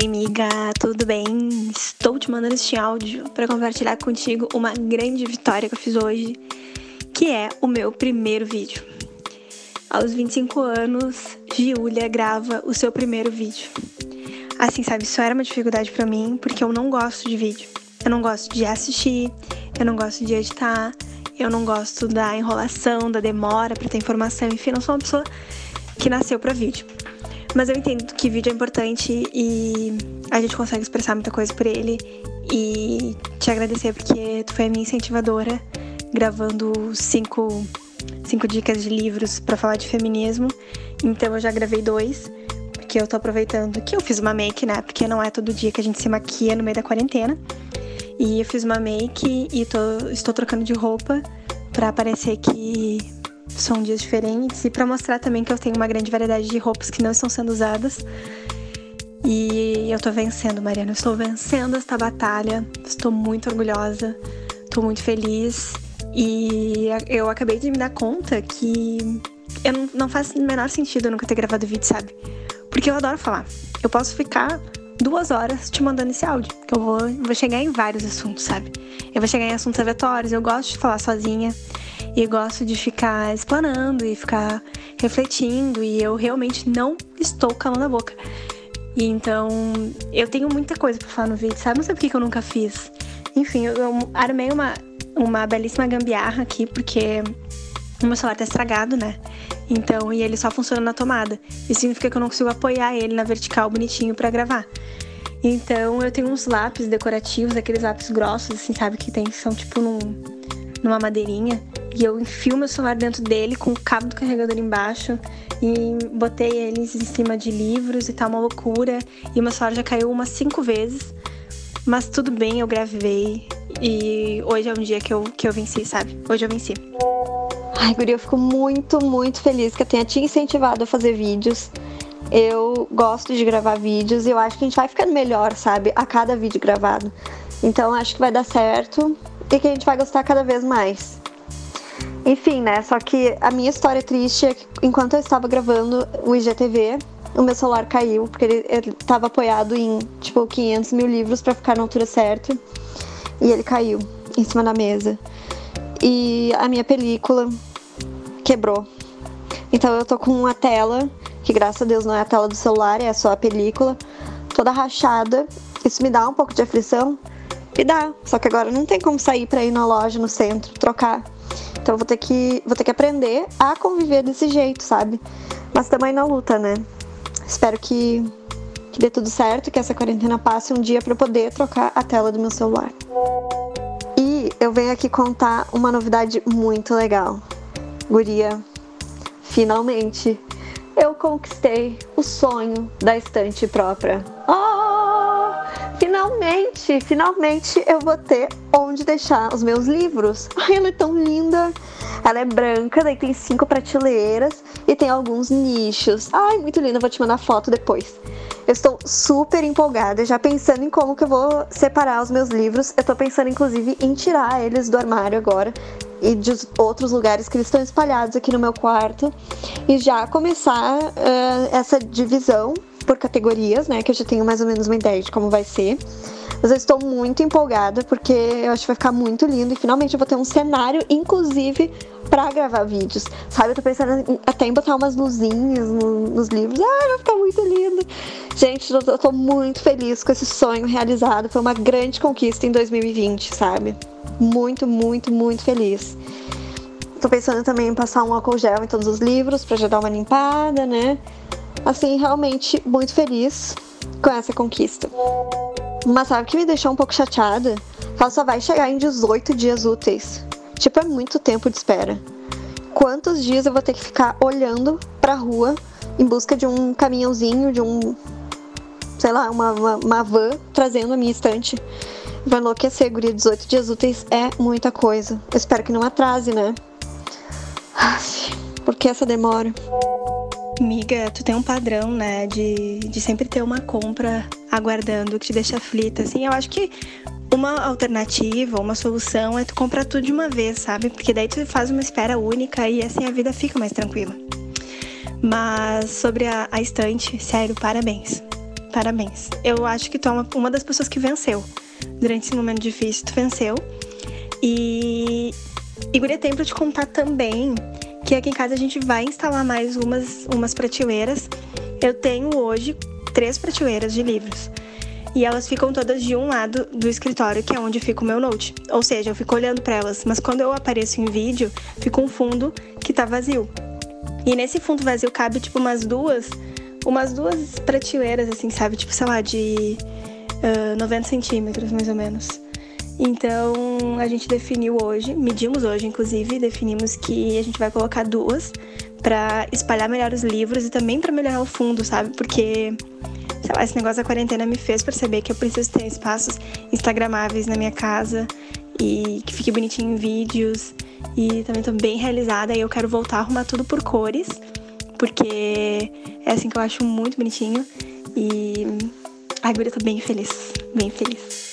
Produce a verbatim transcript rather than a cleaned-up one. Oi, amiga, tudo bem? Estou te mandando este áudio para compartilhar contigo uma grande vitória que eu fiz hoje, que é o meu primeiro vídeo. Aos vinte e cinco anos, Giulia grava o seu primeiro vídeo. Assim, sabe, isso era uma dificuldade para mim, porque eu não gosto de vídeo. Eu não gosto de assistir, eu não gosto de editar, eu não gosto da enrolação, da demora para ter informação, enfim, não sou uma pessoa que nasceu para vídeo. Mas eu entendo que vídeo é importante e a gente consegue expressar muita coisa por ele. E te agradecer porque tu foi a minha incentivadora, gravando cinco, cinco dicas de livros pra falar de feminismo. Então eu já gravei dois, porque eu tô aproveitando que eu fiz uma make, né? Porque não é todo dia que a gente se maquia no meio da quarentena. E eu fiz uma make e tô, estou trocando de roupa pra parecer que são dias diferentes e para mostrar também que eu tenho uma grande variedade de roupas que não estão sendo usadas. E eu tô vencendo, Mariana, eu estou vencendo esta batalha, estou muito orgulhosa, estou muito feliz. E eu acabei de me dar conta que eu não, não faz o menor sentido eu nunca ter gravado vídeo, sabe? Porque eu adoro falar, eu posso ficar duas horas te mandando esse áudio, que eu vou, vou chegar em vários assuntos, sabe? Eu vou chegar em assuntos aleatórios, eu gosto de falar sozinha. E gosto de ficar explanando e ficar refletindo. E eu realmente não estou calando a boca. E então, eu tenho muita coisa pra falar no vídeo, sabe? Não sei por que eu nunca fiz. Enfim, eu, eu armei uma, uma belíssima gambiarra aqui, porque o meu celular tá estragado, né? Então, e ele só funciona na tomada. Isso significa que eu não consigo apoiar ele na vertical bonitinho pra gravar. Então, eu tenho uns lápis decorativos, aqueles lápis grossos, assim, sabe? Que tem, são tipo num, numa madeirinha. E eu enfio meu celular dentro dele com o cabo do carregador embaixo e botei eles em cima de livros e tal, uma loucura. E meu celular já caiu umas cinco vezes, mas tudo bem, eu gravei e hoje é um dia que eu, que eu venci, sabe? Hoje eu venci. Ai, guria, eu fico muito, muito feliz que eu tenha te incentivado a fazer vídeos. Eu gosto de gravar vídeos e eu acho que a gente vai ficando melhor, sabe? A cada vídeo gravado. Então acho que vai dar certo e que a gente vai gostar cada vez mais. Enfim, né, só que a minha história triste é que enquanto eu estava gravando o I G T V, o meu celular caiu, porque ele estava apoiado em, tipo, quinhentos mil livros para ficar na altura certa, e ele caiu em cima da mesa. E a minha película quebrou. Então eu tô com uma tela, que graças a Deus não é a tela do celular, é só a película, toda rachada. Isso me dá um pouco de aflição, e dá, só que agora não tem como sair para ir na loja, no centro, trocar. Então eu vou ter que, vou ter que aprender a conviver desse jeito, sabe? Mas também na luta, né? Espero que, que dê tudo certo, que essa quarentena passe um dia para eu poder trocar a tela do meu celular. E eu venho aqui contar uma novidade muito legal. Guria, finalmente eu conquistei o sonho da estante própria. Oh! Finalmente, finalmente eu vou ter onde deixar os meus livros. Ai, ela é tão linda. Ela é branca, daí tem cinco prateleiras e tem alguns nichos. Ai, muito linda, vou te mandar foto depois. Eu estou super empolgada, já pensando em como que eu vou separar os meus livros. Eu tô pensando, inclusive, em tirar eles do armário agora e de outros lugares que eles estão espalhados aqui no meu quarto. E já começar uh, essa divisão por categorias, né? Que eu já tenho mais ou menos uma ideia de como vai ser. Mas eu estou muito empolgada porque eu acho que vai ficar muito lindo e finalmente eu vou ter um cenário, inclusive, para gravar vídeos, sabe? Eu tô pensando até em botar umas luzinhas no, nos livros. Ah, vai ficar muito lindo. Gente, eu, eu tô muito feliz com esse sonho realizado. Foi uma grande conquista em dois mil e vinte, sabe? Muito, muito, muito feliz. Tô pensando também em passar um álcool gel em todos os livros para já dar uma limpada, né? Assim, realmente muito feliz com essa conquista. Mas sabe o que me deixou um pouco chateada? Ela só vai chegar em dezoito dias úteis. Tipo, é muito tempo de espera. Quantos dias eu vou ter que ficar olhando pra rua em busca de um caminhãozinho, de um... sei lá, uma, uma, uma van trazendo a minha estante? Vai enlouquecer, guria. dezoito dias úteis é muita coisa. Eu espero que não atrase, né? Ai, por que essa demora? Amiga, tu tem um padrão, né, de, de sempre ter uma compra aguardando que te deixa aflita, assim. Eu acho que uma alternativa, uma solução é tu comprar tudo de uma vez, sabe? Porque daí tu faz uma espera única e assim a vida fica mais tranquila. Mas sobre a, a estante, sério, parabéns. Parabéns. Eu acho que tu é uma, uma das pessoas que venceu. Durante esse momento difícil, tu venceu. E, e guria, tem pra te contar também que aqui em casa a gente vai instalar mais umas, umas prateleiras. Eu tenho hoje três prateleiras de livros. E elas ficam todas de um lado do escritório, que é onde fica o meu note. Ou seja, eu fico olhando pra elas, mas quando eu apareço em vídeo, fica um fundo que tá vazio. E nesse fundo vazio cabe, tipo, umas duas... Umas duas prateleiras, assim, sabe? Tipo, sei lá, de uh, noventa centímetros, mais ou menos. Então, a gente definiu hoje, medimos hoje, inclusive, definimos que a gente vai colocar duas pra espalhar melhor os livros e também pra melhorar o fundo, sabe? Porque, sei lá, esse negócio da quarentena me fez perceber que eu preciso ter espaços instagramáveis na minha casa e que fique bonitinho em vídeos. E também tô bem realizada e eu quero voltar a arrumar tudo por cores, porque é assim que eu acho muito bonitinho. E a guria tá bem feliz, bem feliz.